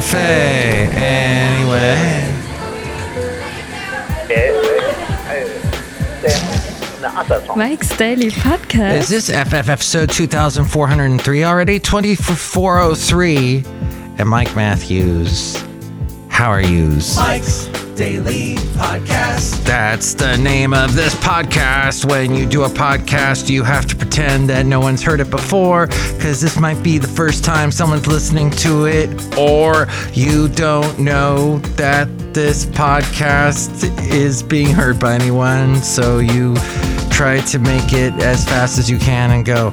Cafe Anyway. Mike's Daily Podcast. Is this FFF so 2403 already? 2403. And Mike Matthews. How are yous? Mike's Daily Podcast. That's the name of this podcast. When you do a podcast, you have to pretend that no one's heard it before, because this might be the first time someone's listening to it, or you don't know that this podcast is being heard by anyone. So you try to make it as fast as you can and go,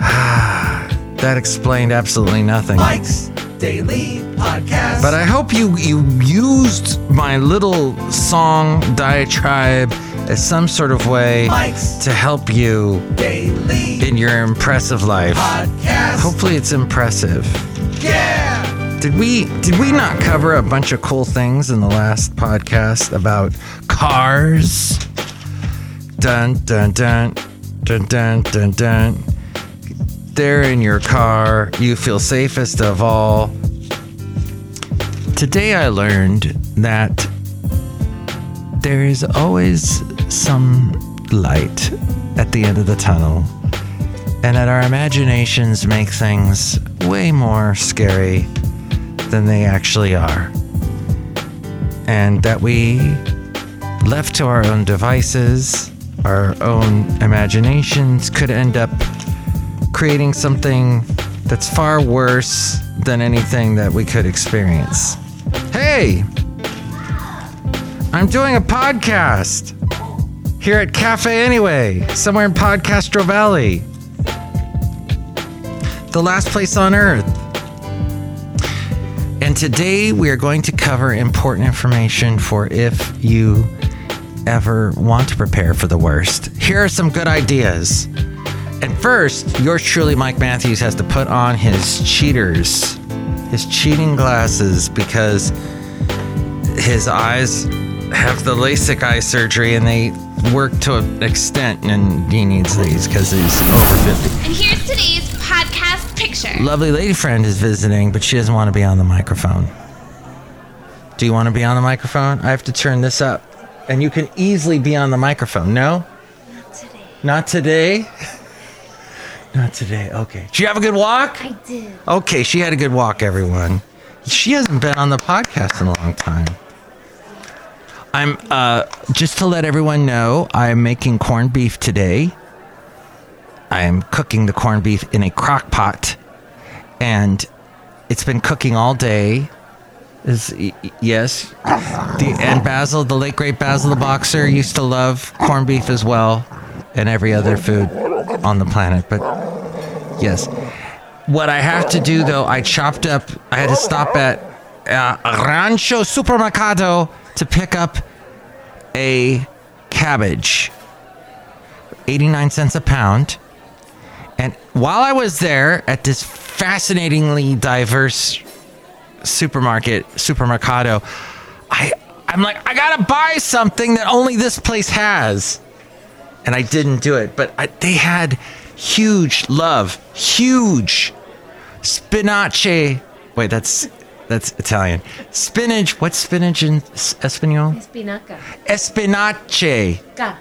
ah, that explained absolutely nothing. Mike's Daily Podcast. But I hope you used my little song diatribe as some sort of way to help you daily in your impressive life. Podcast. Hopefully it's impressive. Yeah. Did we not cover a bunch of cool things in the last podcast about cars? Dun dun dun dun dun dun dun. There in your car, you feel safest of all. Today I learned that there is always some light at the end of the tunnel, and that our imaginations make things way more scary than they actually are, and that we, left to our own devices, our own imaginations, could end up creating something that's far worse than anything that we could experience. Hey! I'm doing a podcast here at Cafe Anyway, somewhere in Podcastro Valley. The last place on earth. And today we are going to cover important information for if you ever want to prepare for the worst. Here are some good ideas. And first, yours truly, Mike Matthews, has to put on his cheating glasses, because his eyes have the LASIK eye surgery and they work to an extent, and he needs these because he's over 50. And here's today's podcast picture. Lovely lady friend is visiting, but she doesn't want to be on the microphone. Do you want to be on the microphone? I have to turn this up. And you can easily be on the microphone. No? Not today. Not today? Not today. Okay. Did you have a good walk? I did. Okay. She had a good walk, everyone. She hasn't been on the podcast in a long time. I'm, just to let everyone know, I'm making corned beef today. I am cooking the corned beef in a crock pot, and it's been cooking all day. Yes. And Basil, the late great Basil the Boxer, used to love corned beef as well, and every other food on the planet. But yes, what I have to do though, I had to stop at Rancho Supermercado to pick up a cabbage, 89 cents a pound. And while I was there at this fascinatingly diverse supermercado, I'm like, I gotta buy something that only this place has. And I didn't do it, but they had huge spinache. Wait, that's Italian. Spinach. What's spinach in Espanol? Espinaca. Espinache. Ca.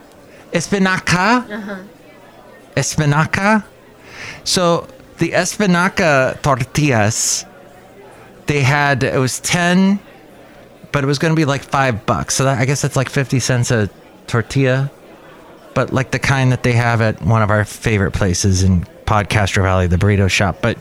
Espinaca. Uh-huh. Espinaca. So the espinaca tortillas, they had, it was 10, but it was going to be like $5. So I guess that's like 50 cents a tortilla. But like the kind that they have at one of our favorite places in Podcastro Valley, the burrito shop. But,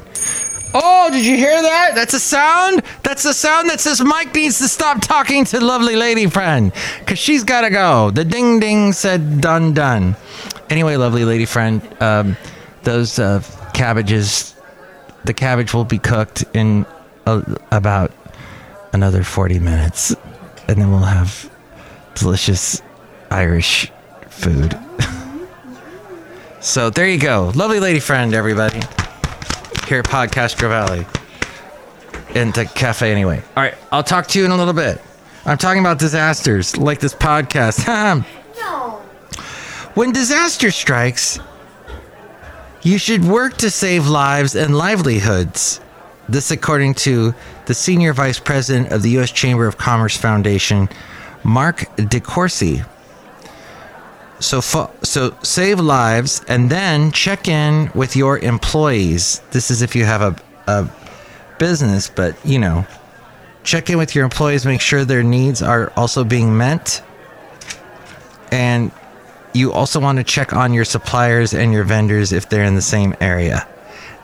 oh, did you hear that? That's a sound? That's the sound that says Mike needs to stop talking to lovely lady friend, because she's got to go. The ding ding said done done. Anyway, lovely lady friend, those cabbages, the cabbage will be cooked in about another 40 minutes. And then we'll have delicious Irish food. So there you go. Lovely lady friend, everybody. Here at Podcastro Valley. And the Cafe Anyway. All right, I'll talk to you in a little bit. I'm talking about disasters, like this podcast. No. When disaster strikes, you should work to save lives and livelihoods. This according to the Senior Vice President of the U.S. Chamber of Commerce Foundation, Mark DeCourcy. So save lives and then check in with your employees. This is if you have a business, but, you know, check in with your employees. Make sure their needs are also being met. And you also want to check on your suppliers and your vendors if they're in the same area.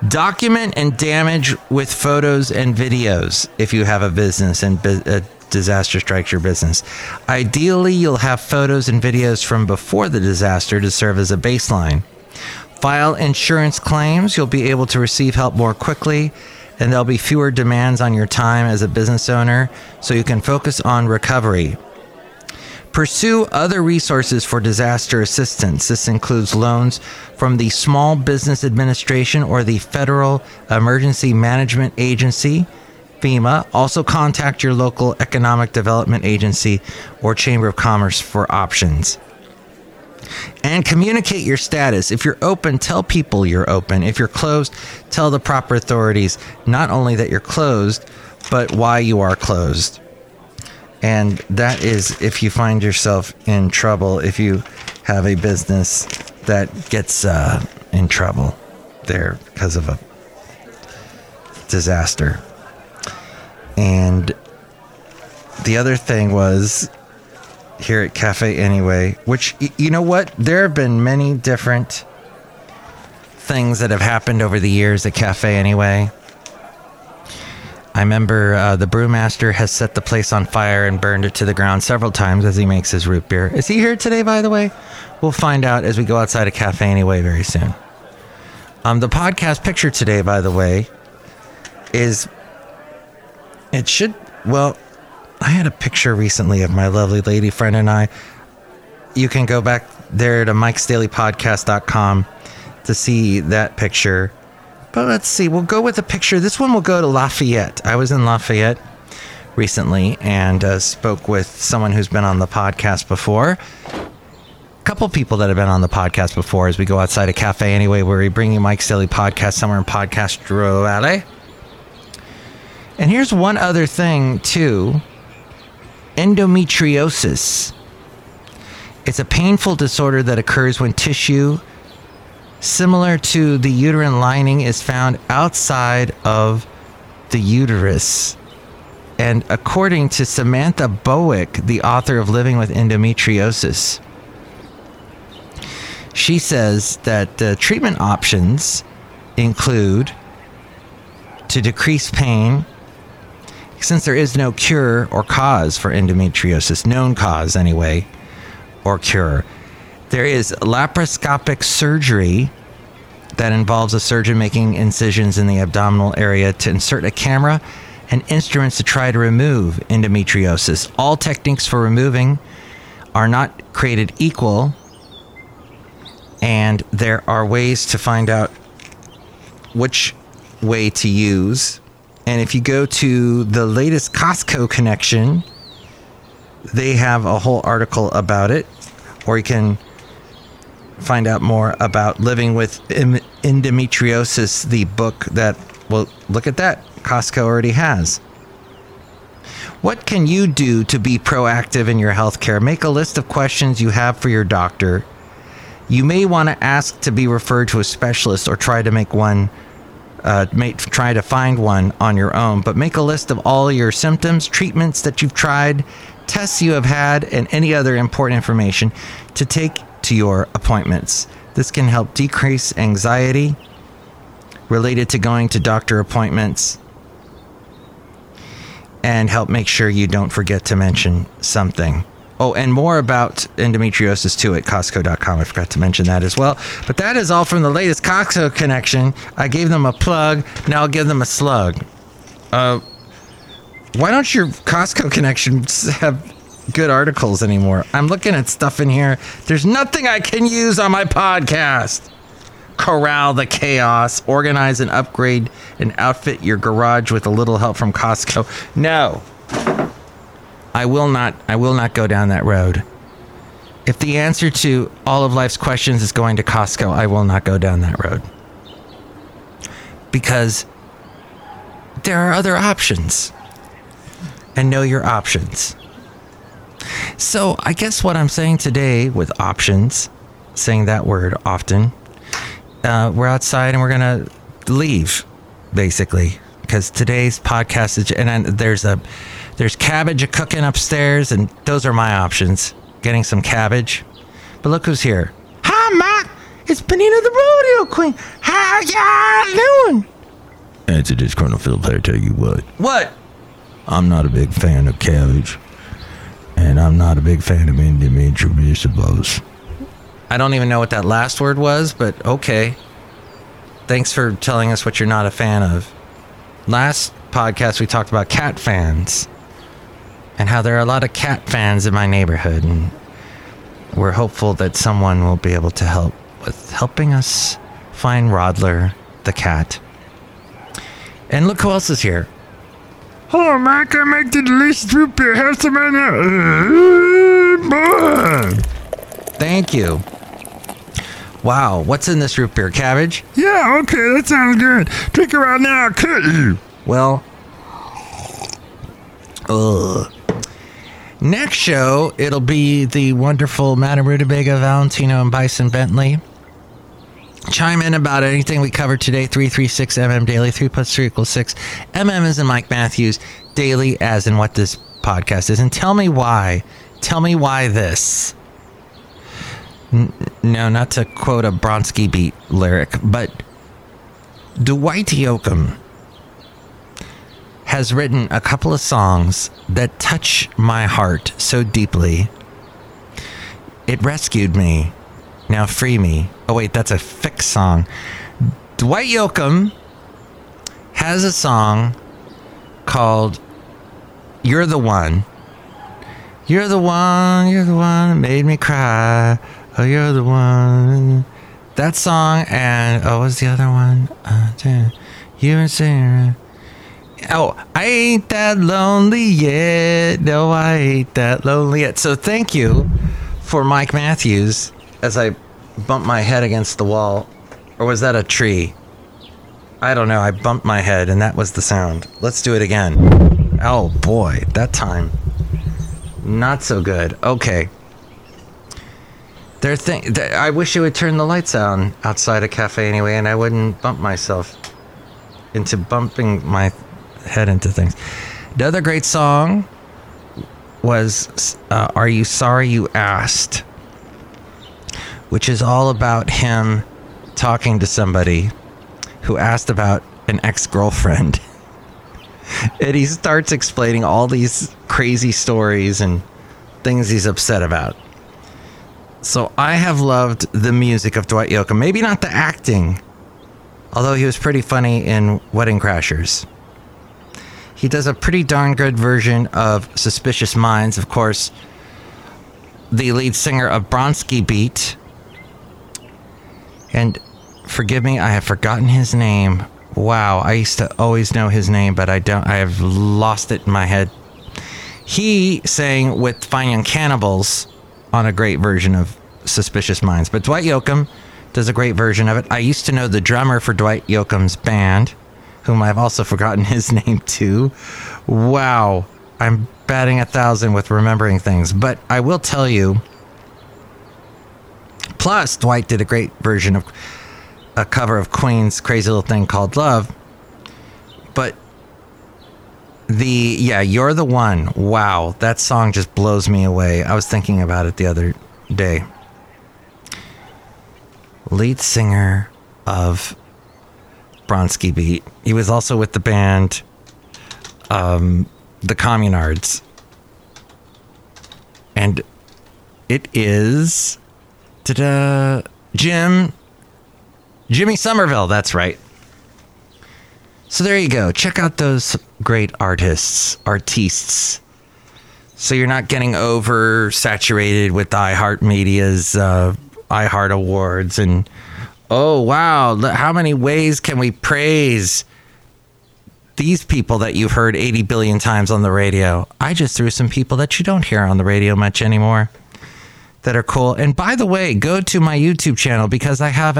Document and damage with photos and videos if you have a business and a disaster strikes your business. Ideally, you'll have photos and videos from before the disaster to serve as a baseline. File insurance claims. You'll be able to receive help more quickly, and there'll be fewer demands on your time as a business owner, so you can focus on recovery. Pursue other resources for disaster assistance. This includes loans from the Small Business Administration or the Federal Emergency Management Agency, FEMA. Also contact your local Economic Development Agency or Chamber of Commerce for options. And communicate your status. If you're open, tell people you're open. If you're closed, tell the proper authorities not only that you're closed, but why you are closed. And that is if you find yourself in trouble, if you have a business that gets in trouble there because of a disaster. And the other thing was here at Cafe Anyway, which, you know what? There have been many different things that have happened over the years at Cafe Anyway. I remember the Brewmaster has set the place on fire and burned it to the ground several times as he makes his root beer. Is he here today, by the way? We'll find out as we go outside a Cafe Anyway very soon. The podcast picture today, by the way, is... It should... Well, I had a picture recently of my lovely lady friend and I. You can go back there to mikesdailypodcast.com to see that picture. But let's see, we'll go with a picture. This one will go to Lafayette. I was in Lafayette recently and spoke with someone who's been on the podcast before. A couple people that have been on the podcast before as we go outside a Cafe Anyway, where we bring you Mike's Daily Podcast somewhere in Podcastro Valley. And here's one other thing, too. Endometriosis. It's a painful disorder that occurs when tissue similar to the uterine lining is found outside of the uterus. And according to Samantha Bowick, the author of Living with Endometriosis, she says that the treatment options include to decrease pain, since there is no cure or cause for endometriosis, known cause anyway, or cure. There is laparoscopic surgery that involves a surgeon making incisions in the abdominal area to insert a camera and instruments to try to remove endometriosis. All techniques for removing are not created equal, and there are ways to find out which way to use. And if you go to the latest Costco connection, they have a whole article about it, or you can find out more about Living with Endometriosis, the book that, well, look at that, Costco already has. What can you do to be proactive in your healthcare? Make a list of questions you have for your doctor. You may want to ask to be referred to a specialist or try to make one, try to find one on your own, but make a list of all your symptoms, treatments that you've tried, tests you have had, and any other important information to take to your appointments. This can help decrease anxiety related to going to doctor appointments and help make sure you don't forget to mention something. Oh, and more about endometriosis too at Costco.com. I forgot to mention that as well. But that is all from the latest Costco connection. I gave them a plug. Now I'll give them a slug. Why don't your Costco connections have good articles anymore? I'm looking at stuff in here. There's nothing I can use on my podcast. Corral the chaos. Organize and upgrade and outfit your garage with a little help from Costco. No. I will not go down that road. If the answer to all of life's questions is going to Costco, I will not go down that road. Because there are other options. And know your options. So I guess what I'm saying today with options, saying that word often, we're outside and we're going to leave, basically. Because today's podcast is, and there's cabbage a-cooking upstairs, and those are my options. Getting some cabbage. But look who's here. Hi, Mike. It's Benita the Rodeo Queen. How y'all doing? Answer this, Colonel Phil. I tell you what. What? I'm not a big fan of cabbage. And I'm not a big fan of Indian meat vegetables. I don't even know what that last word was, but okay. Thanks for telling us what you're not a fan of. Last podcast, we talked about cat fans and how there are a lot of cat fans in my neighborhood, and we're hopeful that someone will be able to help with helping us find Rodler the cat. And look who else is here. Hello, Mike. I make the delicious root beer. Have some right now. Thank you. Wow, what's in this root beer? Cabbage? Yeah, okay, that sounds good. Drink it right now, I'll cut you. Well, next show, it'll be the wonderful Madame Rootabega, Valentino, and Bison Bentley. Chime in about anything we covered today. 336 MM Daily. 3 + 3 = 6. MM as in Mike Matthews. Daily as in what this podcast is. And tell me why. Tell me why this. No, not to quote a Bronski Beat lyric, but Dwight Yoakam has written a couple of songs that touch my heart so deeply. It rescued me. Now free me. Oh, wait, that's a Fix song. Dwight Yoakam has a song called You're the One. You're the one that made me cry. Oh, you're the one. That song and... Oh, what's the other one? You and Sarah. Oh, I ain't that lonely yet. No, I ain't that lonely yet. So thank you for Mike Matthews as I bumped my head against the wall. Or was that a tree? I don't know. I bumped my head and that was the sound. Let's do it again. Oh, boy. That time. Not so good. Okay. I wish you would turn the lights on outside a cafe anyway, and I wouldn't bump myself into bumping my head into things. The other great song was Are You Sorry You Asked, which is all about him talking to somebody who asked about an ex-girlfriend. And he starts explaining all these crazy stories and things he's upset about. So I have loved the music of Dwight Yoakam. Maybe not the acting, although he was pretty funny in Wedding Crashers. He does a pretty darn good version of Suspicious Minds. Of course, the lead singer of Bronski Beat. And forgive me, I have forgotten his name. Wow, I used to always know his name, but I don't. I have lost it in my head. He sang with Fine Young Cannibals on a great version of Suspicious Minds. But Dwight Yoakam does a great version of it. I used to know the drummer for Dwight Yoakam's band, whom I've also forgotten his name too. Wow. I'm batting 1,000 with remembering things. But I will tell you, plus Dwight did a great version of a cover of Queen's Crazy Little Thing Called Love. But You're the One. Wow, that song just blows me away. I was thinking about it the other day. Lead singer of Bronski Beat. He was also with the band The Communards. And it is Jimmy Sommerville, that's right. So there you go. Check out those great artists. So you're not getting oversaturated with iHeartMedia's iHeart Awards and, oh, wow, how many ways can we praise these people that you've heard 80 billion times on the radio? I just threw some people that you don't hear on the radio much anymore that are cool. And by the way, go to my YouTube channel because I have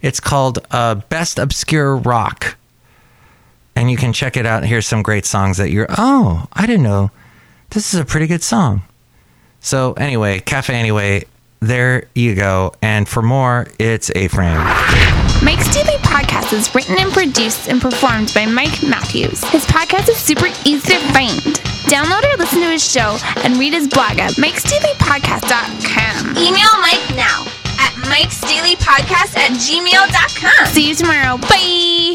it's called Best Obscure Rock. and you can check it out and hear some great songs that you're, oh, I didn't know. This is a pretty good song. So anyway, Cafe Anyway, there you go. And for more, it's A Frame. Mike's Daily Podcast is written and produced and performed by Mike Matthews. His podcast is super easy to find. Download or listen to his show and read his blog at mikesdailypodcast.com. Email Mike now at mikesdailypodcast@gmail.com. See you tomorrow. Bye!